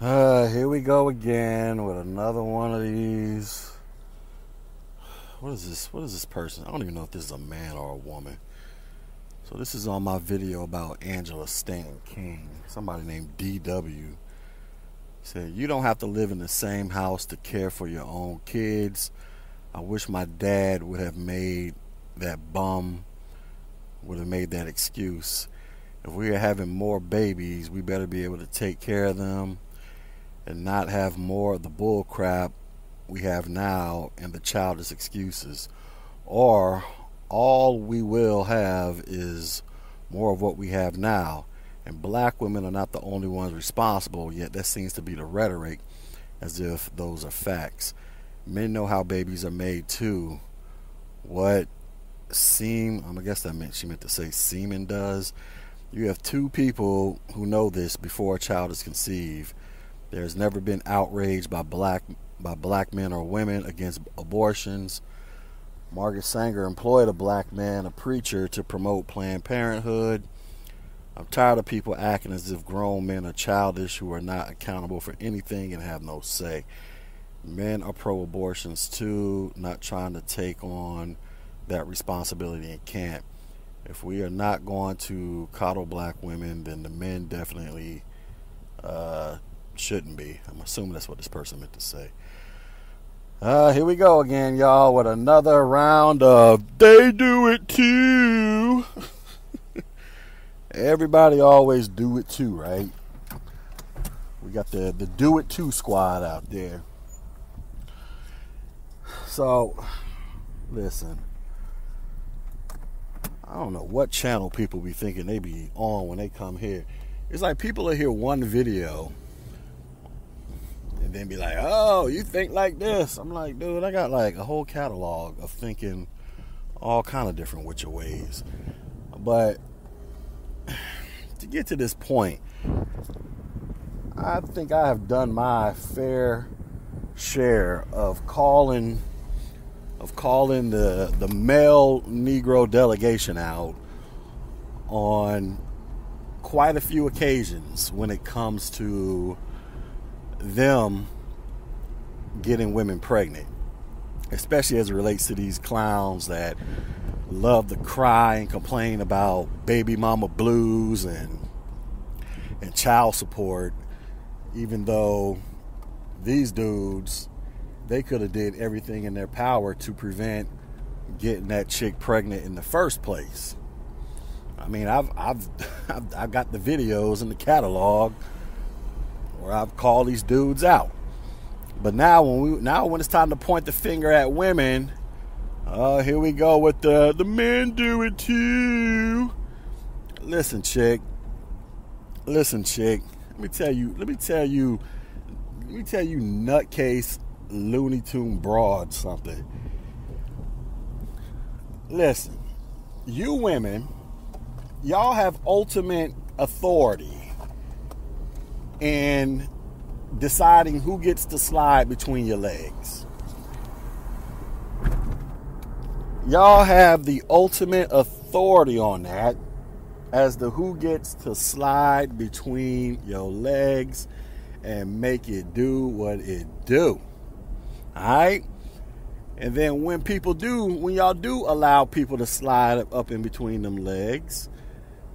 Here we go again with another one of these. What is this? What is this person? I don't even know if this is a man or a woman. So this is on my video about Angela Stanton King. Somebody named DW said, "You don't have to live in the same house to care for your own kids. I wish my dad would have made that excuse. If we are having more babies, we better be able to take care of them and not have more of the bull crap we have now and the childish excuses. Or all we will have is more of what we have now. And black women are not the only ones responsible, yet that seems to be the rhetoric as if those are facts. Men know how babies are made too. What seem, I guess that meant she meant to say semen does. You have two people who know this before a child is conceived. There's never been outrage by black men or women against abortions. Margaret Sanger employed a black man, a preacher, to promote Planned Parenthood. I'm tired of people acting as if grown men are childish who are not accountable for anything and have no say. Men are pro-abortions too, not trying to take on that responsibility and can't. If we are not going to coddle black women, then the men definitely shouldn't be." I'm assuming that's what this person meant to say. Here we go again, y'all, with another round of "they do it too." Everybody always do it too, right? We got the do it too squad out there. So, listen. I don't know what channel people be thinking they be on when they come here. It's like people are here one video and then be like, "Oh, you think like this." I'm like, dude, I got like a whole catalog of thinking all kind of different with your ways. But to get to this point, I think I have done my fair share of calling the male Negro delegation out on quite a few occasions when it comes to them getting women pregnant, especially as it relates to these clowns that love to cry and complain about baby mama blues and child support, even though these dudes, they could have did everything in their power to prevent getting that chick pregnant in the first place. I mean, I've got the videos in the catalog where I've called these dudes out. But now when it's time to point the finger at women, here we go with the men do it too. Listen, chick. Let me tell you, nutcase Looney Tune broad something. Listen, you women, y'all have ultimate authority in deciding who gets to slide between your legs. Y'all have the ultimate authority on that as to who gets to slide between your legs and make it do what it do. Alright? And then when y'all do allow people to slide up in between them legs,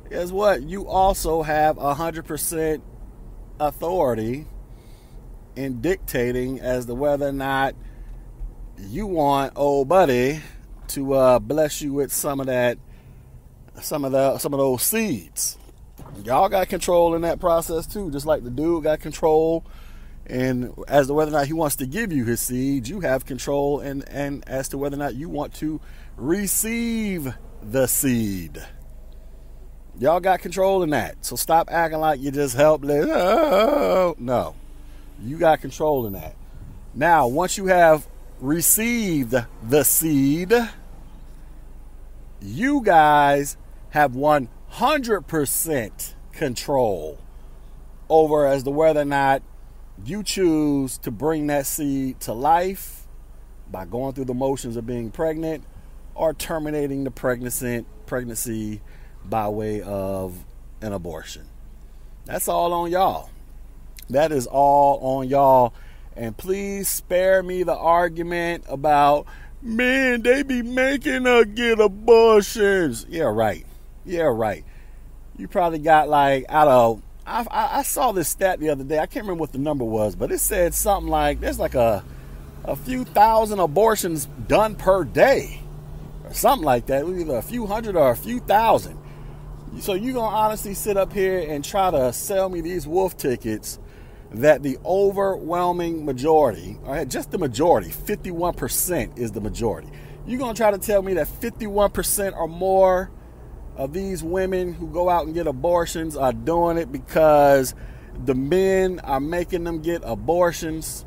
guess what? You also have 100% authority in dictating as to whether or not you want old buddy to bless you with some of those seeds. Y'all got control in that process too, just like the dude got control. And as to whether or not he wants to give you his seeds, you have control and as to whether or not you want to receive the seed. Y'all got control in that. So stop acting like you're just helpless. Oh, no. You got control in that. Now, once you have received the seed, you guys have 100% control over as to whether or not you choose to bring that seed to life by going through the motions of being pregnant or terminating the pregnancy by way of an abortion. That's all on y'all. That is all on y'all. And please spare me the argument about, man, they be making us get abortions. Yeah, right. Yeah, right. You probably got like, I don't know, I saw this stat the other day. I can't remember what the number was, but it said something like there's like a few thousand abortions done per day or something like that. It was either a few hundred or a few thousand. So you're going to honestly sit up here and try to sell me these wolf tickets that the overwhelming majority, all right, just the majority, 51% is the majority. You're going to try to tell me that 51% or more of these women who go out and get abortions are doing it because the men are making them get abortions?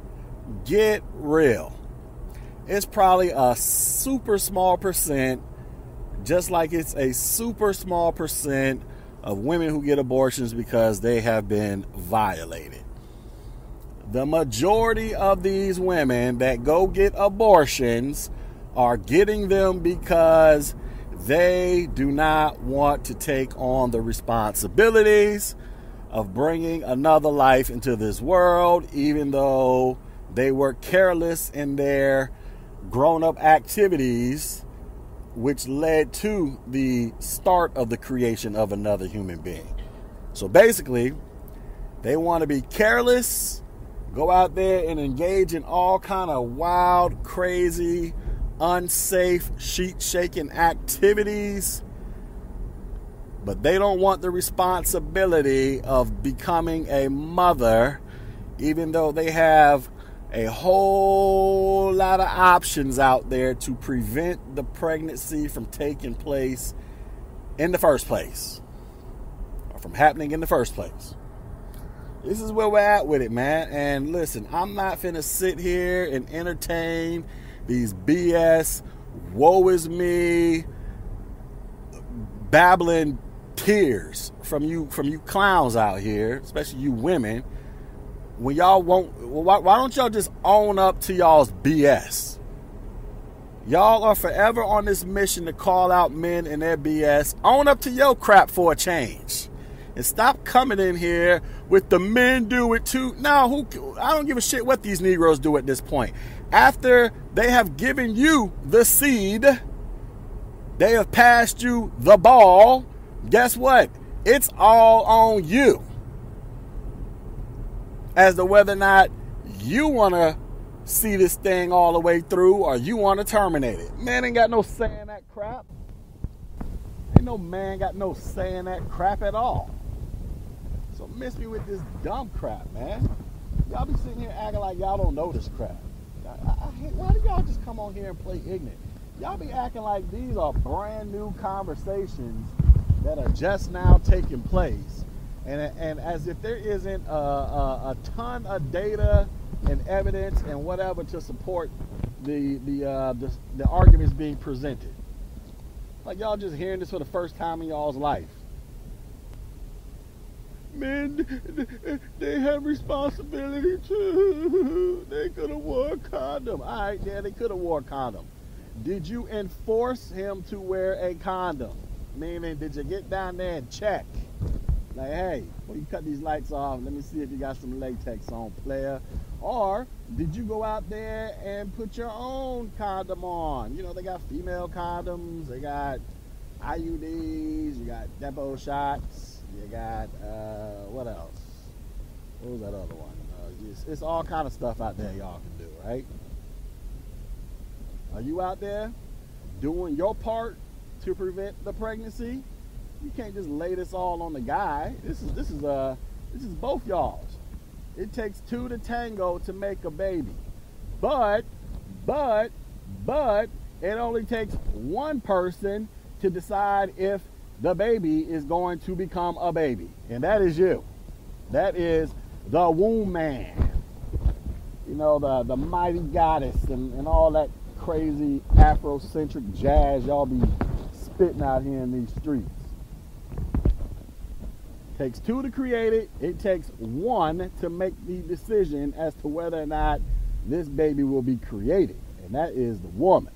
Get real. It's probably a super small percent, just like it's a super small percent of women who get abortions because they have been violated. The majority of these women that go get abortions are getting them because they do not want to take on the responsibilities of bringing another life into this world, even though they were careless in their grown-up activities, which led to the start of the creation of another human being. So basically, they want to be careless, go out there and engage in all kind of wild, crazy, unsafe, sheet-shaking activities, but they don't want the responsibility of becoming a mother, even though they have a whole lot of options out there to prevent the pregnancy from taking place in the first place, or from happening in the first place. This is where we're at with it, man. And listen, I'm not finna sit here and entertain these BS, woe is me, babbling tears from you clowns out here, especially you women. When y'all won't, why don't y'all just own up to y'all's BS? Y'all are forever on this mission to call out men and their BS. Own up to your crap for a change. And stop coming in here with the men do it too. Now, I don't give a shit what these Negroes do at this point. After they have given you the seed, they have passed you the ball, guess what? It's all on you as to whether or not you want to see this thing all the way through or you want to terminate it. Man ain't got no say in that crap. Ain't no man got no say in that crap at all. So miss me with this dumb crap, man. Y'all be sitting here acting like y'all don't know this crap. I hate, why do y'all just come on here and play ignorant? Y'all be acting like these are brand new conversations that are just now taking place. And as if there isn't a ton of data and evidence and whatever to support the arguments being presented. Like y'all just hearing this for the first time in y'all's life. Men, they have responsibility too. They could have wore a condom. All right, yeah, they could have wore a condom. Did you enforce him to wear a condom? Meaning, did you get down there and check? Like, hey, well, you cut these lights off. Let me see if you got some latex on, player. Or did you go out there and put your own condom on? You know, they got female condoms. They got IUDs. You got depot shots. You got, what else? What was that other one? It's all kind of stuff out there y'all can do, right? Are you out there doing your part to prevent the pregnancy? You can't just lay this all on the guy. This is both y'all's. It takes two to tango to make a baby. But it only takes one person to decide if the baby is going to become a baby, and that is you. That is the womb man. You know, the mighty goddess and all that crazy Afrocentric jazz y'all be spitting out here in these streets. Takes two to create it. It takes one to make the decision as to whether or not this baby will be created, and that is the woman.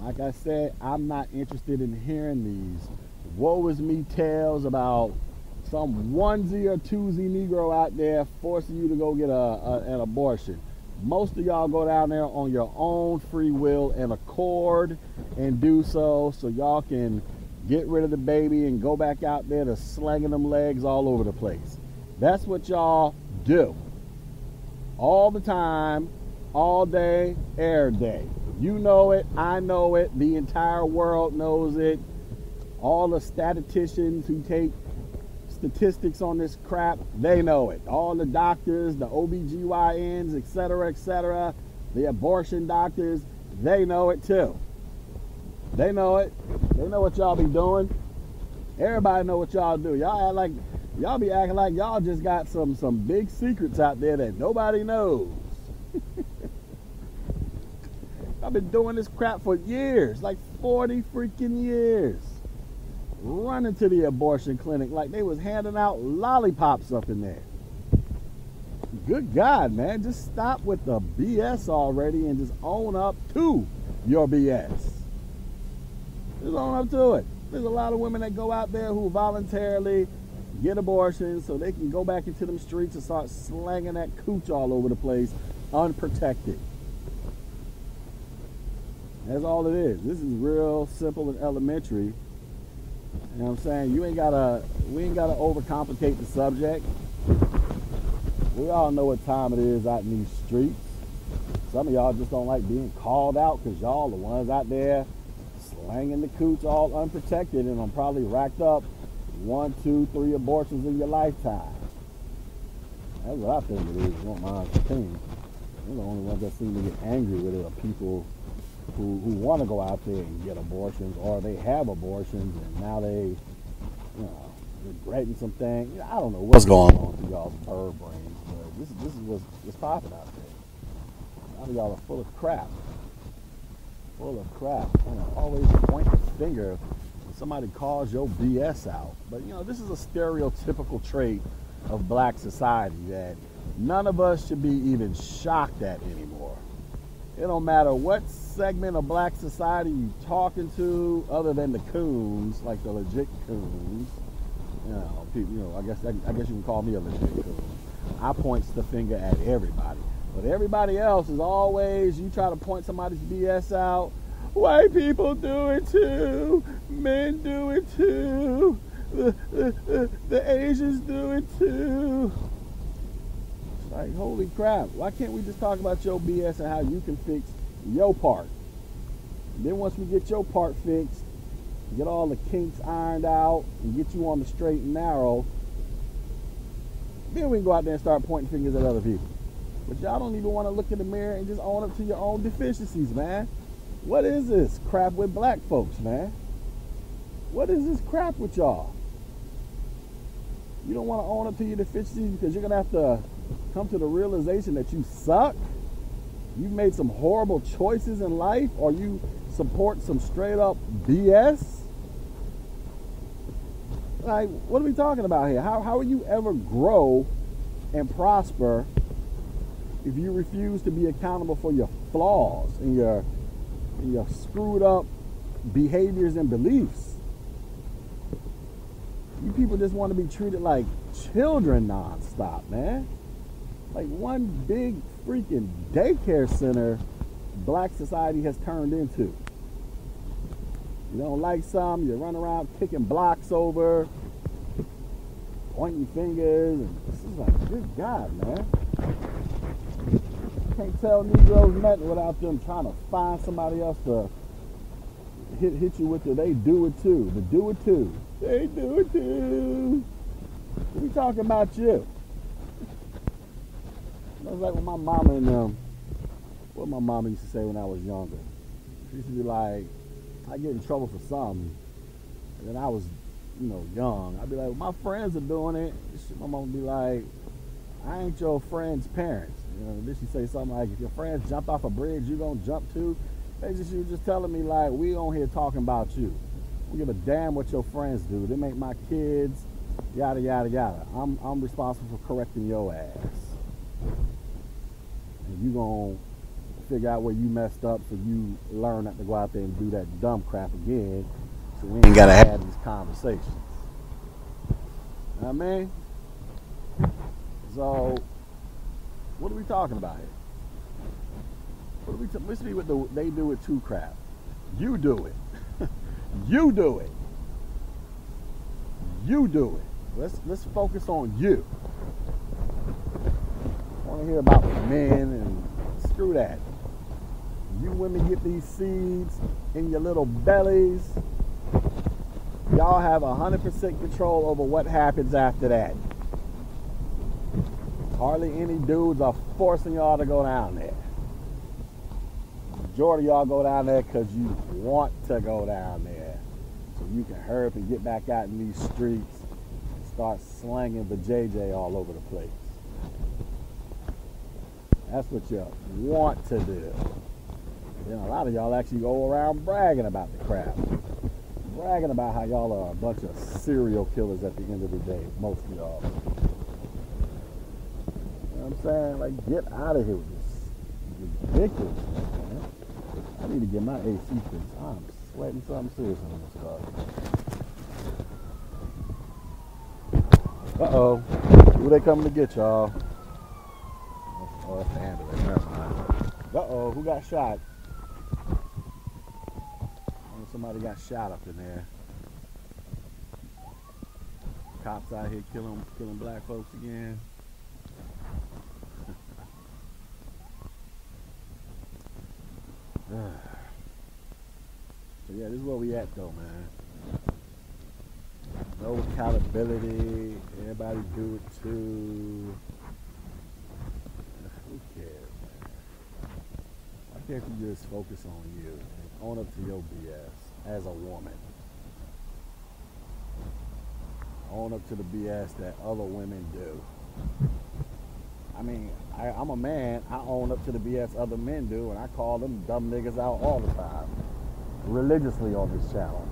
Like I said, I'm not interested in hearing these woe is me tales about some onesie or twosie Negro out there forcing you to go get an abortion. Most of y'all go down there on your own free will and accord and do so y'all can get rid of the baby and go back out there to slanging them legs all over the place. That's what y'all do. All the time, all day, every day. You know it, I know it, the entire world knows it. All the statisticians who take statistics on this crap, they know it. All the doctors, the OBGYNs, et cetera, the abortion doctors, they know it too. They know it. They know what y'all be doing. Everybody know what y'all do. Y'all act like, y'all be acting like y'all just got some big secrets out there that nobody knows. I've been doing this crap for years, like 40 freaking years. Running to the abortion clinic like they was handing out lollipops up in there. Good God, man, just stop with the BS already and just own up to your BS. Just own up to it. There's a lot of women that go out there who voluntarily get abortions so they can go back into them streets and start slanging that cooch all over the place unprotected. That's all it is. This is real simple and elementary. You know what I'm saying? We ain't gotta overcomplicate the subject. We all know what time it is out in these streets. Some of y'all just don't like being called out because y'all the ones out there slanging the cooch all unprotected and I'm probably racked up 1, 2, 3 abortions in your lifetime. That's what I think it is. I don't mind the thing. We're the only ones that seem to get angry with it, are people who want to go out there and get abortions, or they have abortions and now they, you know, regretting some things. You know, I don't know what's going on to y'all's bird brains, but this is what's popping out there. A lot of y'all are full of crap. Full of crap. And I always point the finger when somebody calls your BS out. But, you know, this is a stereotypical trait of black society that none of us should be even shocked at anymore. It don't matter what segment of black society you talking to, other than the coons, like the legit coons. You know, people, you know, I guess you can call me a legit coon. I point the finger at everybody, but everybody else is always, you try to point somebody's BS out. White people do it too. Men do it too. The Asians do it too. Like, holy crap, why can't we just talk about your BS and how you can fix your part? And then once we get your part fixed, get all the kinks ironed out and get you on the straight and narrow, then we can go out there and start pointing fingers at other people. But y'all don't even want to look in the mirror and just own up to your own deficiencies, man. What is this crap with black folks, man? What is this crap with y'all? You don't want to own up to your deficiencies because you're going to have to come to the realization that you suck, you've made some horrible choices in life, or you support some straight up BS. Like, what are we talking about here? How will you ever grow and prosper if you refuse to be accountable for your flaws and your screwed up behaviors and beliefs? You people just want to be treated like children nonstop, man. Like one big freaking daycare center black society has turned into. You don't like some, you run around kicking blocks over, pointing fingers, and this is like, good God, man. You can't tell Negroes nothing without them trying to find somebody else to hit you with it. They do it too, the do it too. They do it too. We talking about you. That's like when my mama and what my mama used to say when I was younger. She used to be like, I get in trouble for something. And then I was, you know, young. I'd be like, well, my friends are doing it. My mama would be like, I ain't your friend's parents. You know, then she'd say something like, if your friends jump off a bridge, you gonna jump too? She was just telling me like, we on here talking about you. We give a damn what your friends do. They make my kids, yada, yada, yada. I'm responsible for correcting your ass. And you gonna figure out where you messed up so you learn not to go out there and do that dumb crap again. So we ain't gotta have these conversations. I mean, so what are we talking about here? What are we talking? Let's see what they do it too crap. You do it. You do it. You do it. Let's focus on you. I want to hear about men and screw that. You women get these seeds in your little bellies. Y'all have 100% control over what happens after that. Hardly any dudes are forcing y'all to go down there. The majority of y'all go down there because you want to go down there. So you can hurry up and get back out in these streets and start slanging the JJ all over the place. That's what you want to do. You know, a lot of y'all actually go around bragging about the crap. Bragging about how y'all are a bunch of serial killers at the end of the day, most of y'all. You know what I'm saying? Like, get out of here with this. It's ridiculous, man. I need to get my AC fixed. I'm sweating something serious on this car. Uh-oh. Who they coming to get, y'all? Oh, that's the ambulance. That's mine. Uh-oh, who got shot? Somebody got shot up in there. Cops out here killing black folks again. So yeah, this is where we at though, man. No accountability. Everybody do it too. Who cares, man? Why can't you just focus on you? Own up to your BS as a woman. Own up to the BS that other women do. I mean, I'm a man. I own up to the BS other men do, and I call them dumb niggas out all the time, religiously on this channel.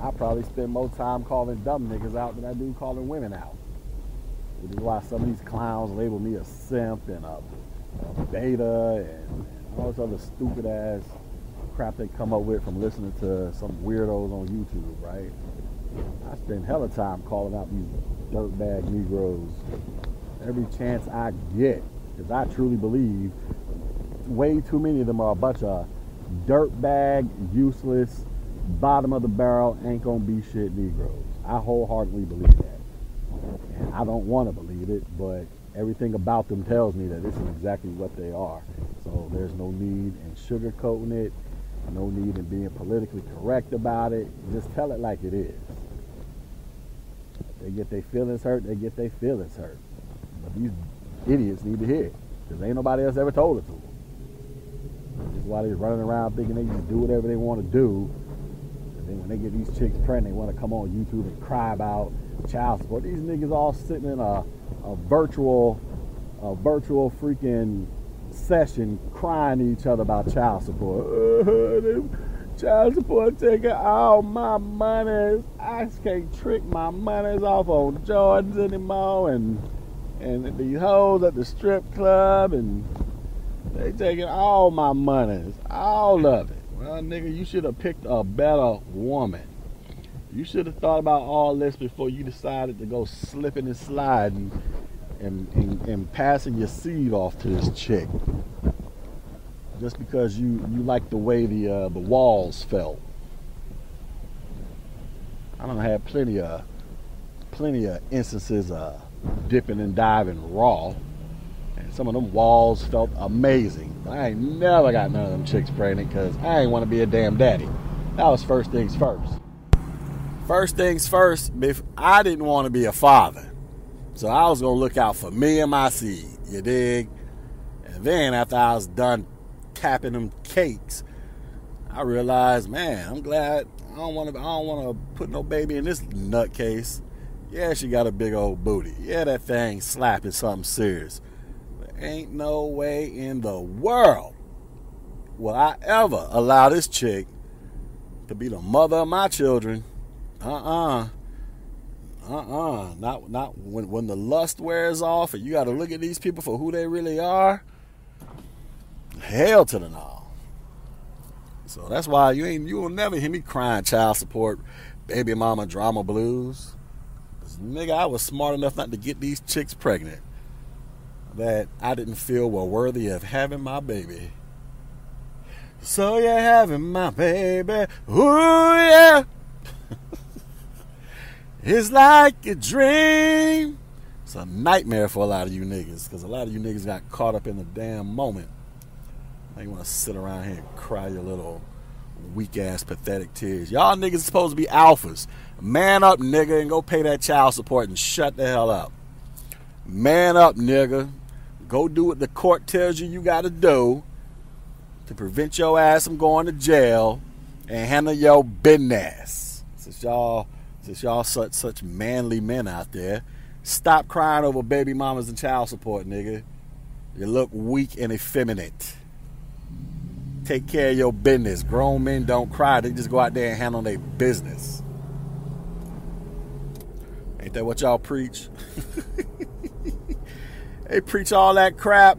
I probably spend more time calling dumb niggas out than I do calling women out, which is why some of these clowns label me a simp and a beta and all this other stupid ass crap they come up with from listening to some weirdos on YouTube, right? I spend hella time calling out these dirtbag Negroes every chance I get, because I truly believe way too many of them are a bunch of dirtbag, useless, bottom of the barrel, ain't gonna be shit Negroes. I wholeheartedly believe that. And I don't want to believe it, but everything about them tells me that this is exactly what they are. So there's no need in sugarcoating it, no need in being politically correct about it. Just tell it like it is. If they get their feelings hurt, they get their feelings hurt. But these idiots need to hear it, because ain't nobody else ever told it to them. That's why they're running around thinking they just do whatever they want to do. And then when they get these chicks pregnant, they want to come on YouTube and cry about child support. These niggas all sitting in a virtual freaking session crying to each other about child support. Child support taking all my monies. I can't trick my monies off on Jordans anymore, and these hoes at the strip club, and they taking all my monies, all of it. Well, nigga, you should have picked a better woman. You should have thought about all this before you decided to go slipping and sliding and passing your seed off to this chick just because you like the way the walls felt. I done had plenty of instances of dipping and diving raw, and some of them walls felt amazing. I ain't never got none of them chicks pregnant because I ain't want to be a damn daddy. That was first things first. First things first, I didn't want to be a father. So I was going to look out for me and my seed, you dig? And then after I was done tapping them cakes, I realized, man, I'm glad I don't want to put no baby in this nutcase. Yeah, she got a big old booty. Yeah, that thing slapping something serious. But ain't no way in the world will I ever allow this chick to be the mother of my children. Not when the lust wears off and you got to look at these people for who they really are. Hell to the no. So that's why you will never hear me crying child support baby mama drama blues. Because, nigga, I was smart enough not to get these chicks pregnant that I didn't feel were worthy of having my baby. So you're having my baby. Ooh, yeah. It's like a dream. It's a nightmare for a lot of you niggas, because a lot of you niggas got caught up in the damn moment. Now you want to sit around here and cry your little weak-ass, pathetic tears. Y'all niggas supposed to be alphas. Man up, nigga, and go pay that child support and shut the hell up. Man up, nigga. Go do what the court tells you you got to do to prevent your ass from going to jail and handle your business. Since y'all such manly men out there, stop crying over baby mamas and child support, nigga. You look weak and effeminate. Take care of your business. Grown men don't cry. They just go out there and handle their business. Ain't that what y'all preach? They preach all that crap,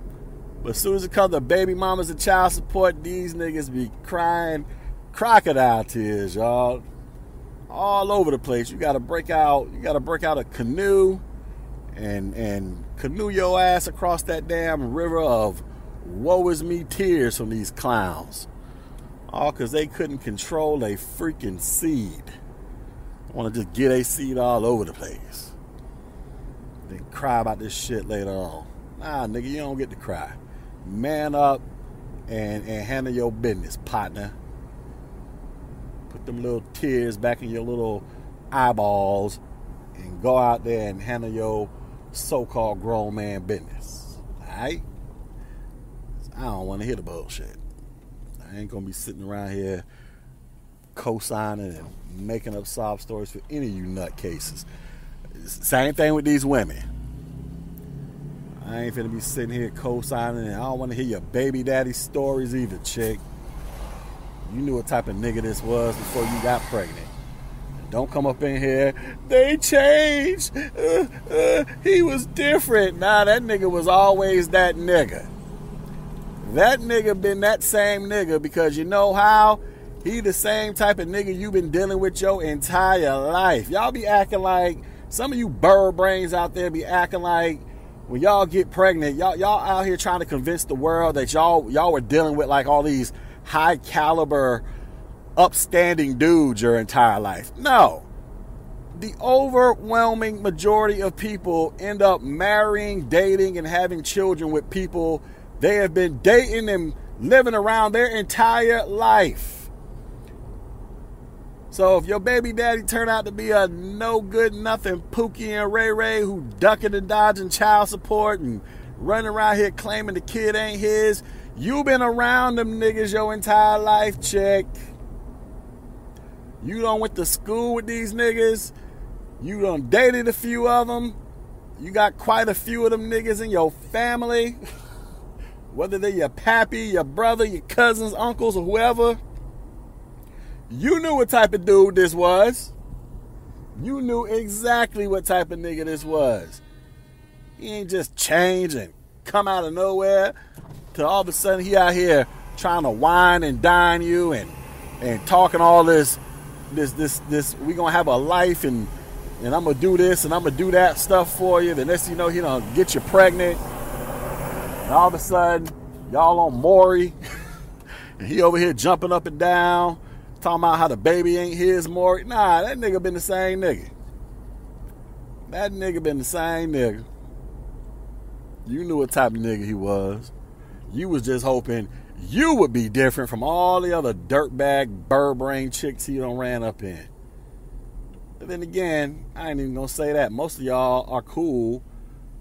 but as soon as it comes to baby mamas and child support, these niggas be crying crocodile tears, y'all. All over the place. You gotta break out a canoe and canoe your ass across that damn river of woe is me tears from these clowns. All because they couldn't control a freaking seed. I want to just get a seed all over the place. Then cry about this shit later on. Nah, nigga, you don't get to cry. Man up and handle your business, partner. Put them little tears back in your little eyeballs and go out there and handle your so-called grown man business. Alright? I don't want to hear the bullshit. I ain't going to be sitting around here co-signing and making up sob stories for any of you nutcases. Same thing with these women. I ain't finna be sitting here co-signing, and I don't want to hear your baby daddy stories either, chick. You knew what type of nigga this was before you got pregnant. Don't come up in here, they changed. He was different. Nah, that nigga was always that nigga. That nigga been that same nigga, because you know how? He the same type of nigga you been dealing with your entire life. Y'all be acting like, some of you bird brains out there be acting like when y'all get pregnant, y'all out here trying to convince the world that y'all were dealing with like all these high caliber, upstanding dudes your entire life. No. The overwhelming majority of people end up marrying, dating, and having children with people they have been dating and living around their entire life. So if your baby daddy turned out to be a no good nothing Pookie and Ray Ray who ducking and dodging child support and running around here claiming the kid ain't his, you been around them niggas your entire life, chick. You done went to school with these niggas. You done dated a few of them. You got quite a few of them niggas in your family. Whether they're your pappy, your brother, your cousins, uncles, or whoever. You knew what type of dude this was. You knew exactly what type of nigga this was. He ain't just change and come out of nowhere to all of a sudden he out here trying to wine and dine you and talking all this we gonna have a life and I'm gonna do this and I'm gonna do that stuff for you. The next thing you know, he done get you pregnant. And all of a sudden, y'all on Maury. And he over here jumping up and down, talking about how the baby ain't his, Maury. Nah, that nigga been the same nigga. That nigga been the same nigga. You knew what type of nigga he was. You was just hoping you would be different from all the other dirtbag, bird brain chicks he done ran up in. But then again, I ain't even gonna say that. Most of y'all are cool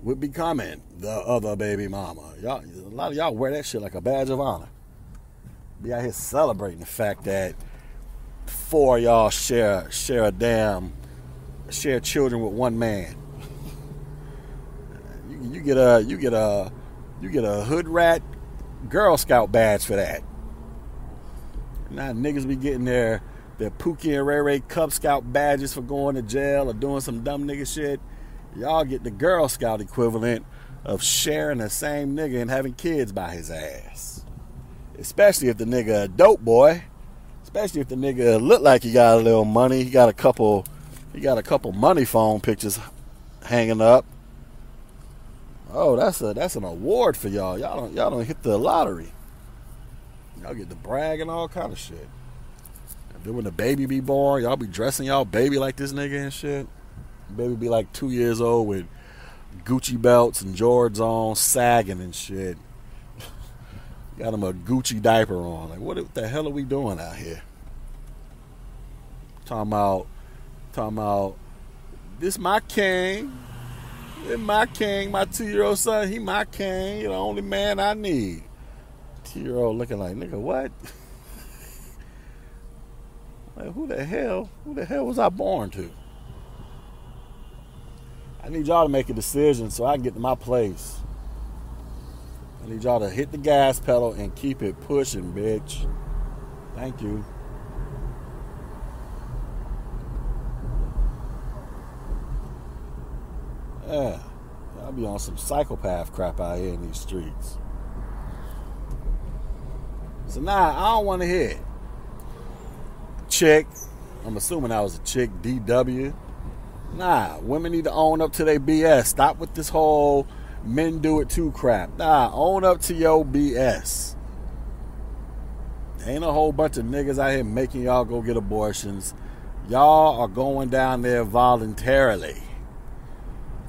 with becoming the other baby mama. Y'all, a lot of y'all wear that shit like a badge of honor. Be out here celebrating the fact that four of y'all share children with one man. You get a hood rat Girl Scout badge for that. Now niggas be getting their Pookie and Ray Ray Cub Scout badges for going to jail or doing some dumb nigga shit. Y'all get the Girl Scout equivalent of sharing the same nigga and having kids by his ass. Especially if the nigga a dope boy. Especially if the nigga look like he got a little money. He got a couple money phone pictures hanging up. Oh, that's an award for y'all. Y'all don't hit the lottery. Y'all get to brag and all kind of shit. And then when the baby be born, y'all be dressing y'all baby like this nigga and shit. Baby be like 2 years old with Gucci belts and Jordans on, sagging and shit. Got him a Gucci diaper on. Like, what the hell are we doing out here? Talking about, this my king. This my king, my 2-year-old son. He my king. You're the only man I need. 2-year-old looking like, nigga, what? Like, who the hell was I born to? I need y'all to make a decision so I can get to my place. I need y'all to hit the gas pedal and keep it pushing, bitch. Thank you. Yeah, I'll be on some psychopath crap out here in these streets. So now, I don't want to hear it. Chick, I'm assuming I was a chick, DW. Nah, women need to own up to their BS. Stop with this whole men do it too crap. Nah, own up to your BS. Ain't a whole bunch of niggas out here making y'all go get abortions. Y'all are going down there voluntarily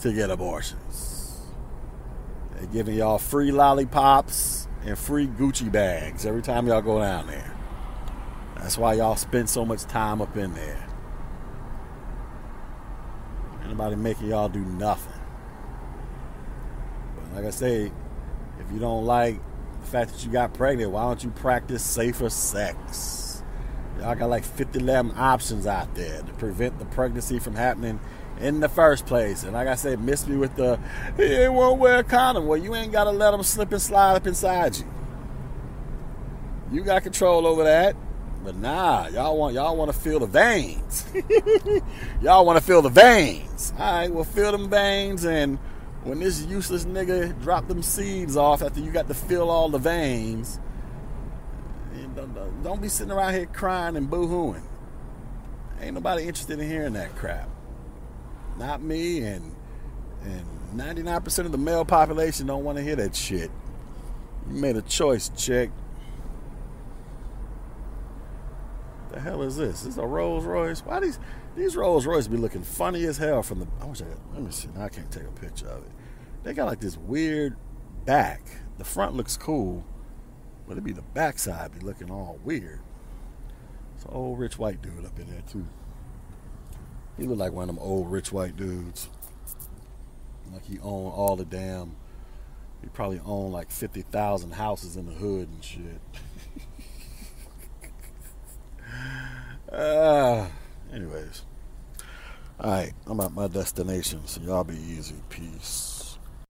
to get abortions. They're giving y'all free lollipops and free Gucci bags every time y'all go down there. That's why y'all spend so much time up in there. Anybody making y'all do nothing. But like I say, if you don't like the fact that you got pregnant, why don't you practice safer sex? Y'all got like 50-11 options out there to prevent the pregnancy from happening in the first place. And like I said, miss me with the, he ain't want to wear a condom. Well, you ain't got to let them slip and slide up inside you. You got control over that. But nah, y'all want to feel the veins. Y'all want to feel the veins. All right, well, feel them veins, and when this useless nigga drop them seeds off after you got to feel all the veins, don't be sitting around here crying and boo-hooing. Ain't nobody interested in hearing that crap. Not me, and 99% of the male population don't want to hear that shit. You made a choice, chick. The hell is this? This is a Rolls Royce? Why these Rolls Royce be looking funny as hell from the... let me see. Now I can't take a picture of it. They got like this weird back. The front looks cool, but it be the backside be looking all weird. It's an old rich white dude up in there too. He look like one of them old rich white dudes. Like he own all the damn... He probably own like 50,000 houses in the hood and shit. Anyways, all right, I'm at my destination, so y'all be easy. Peace.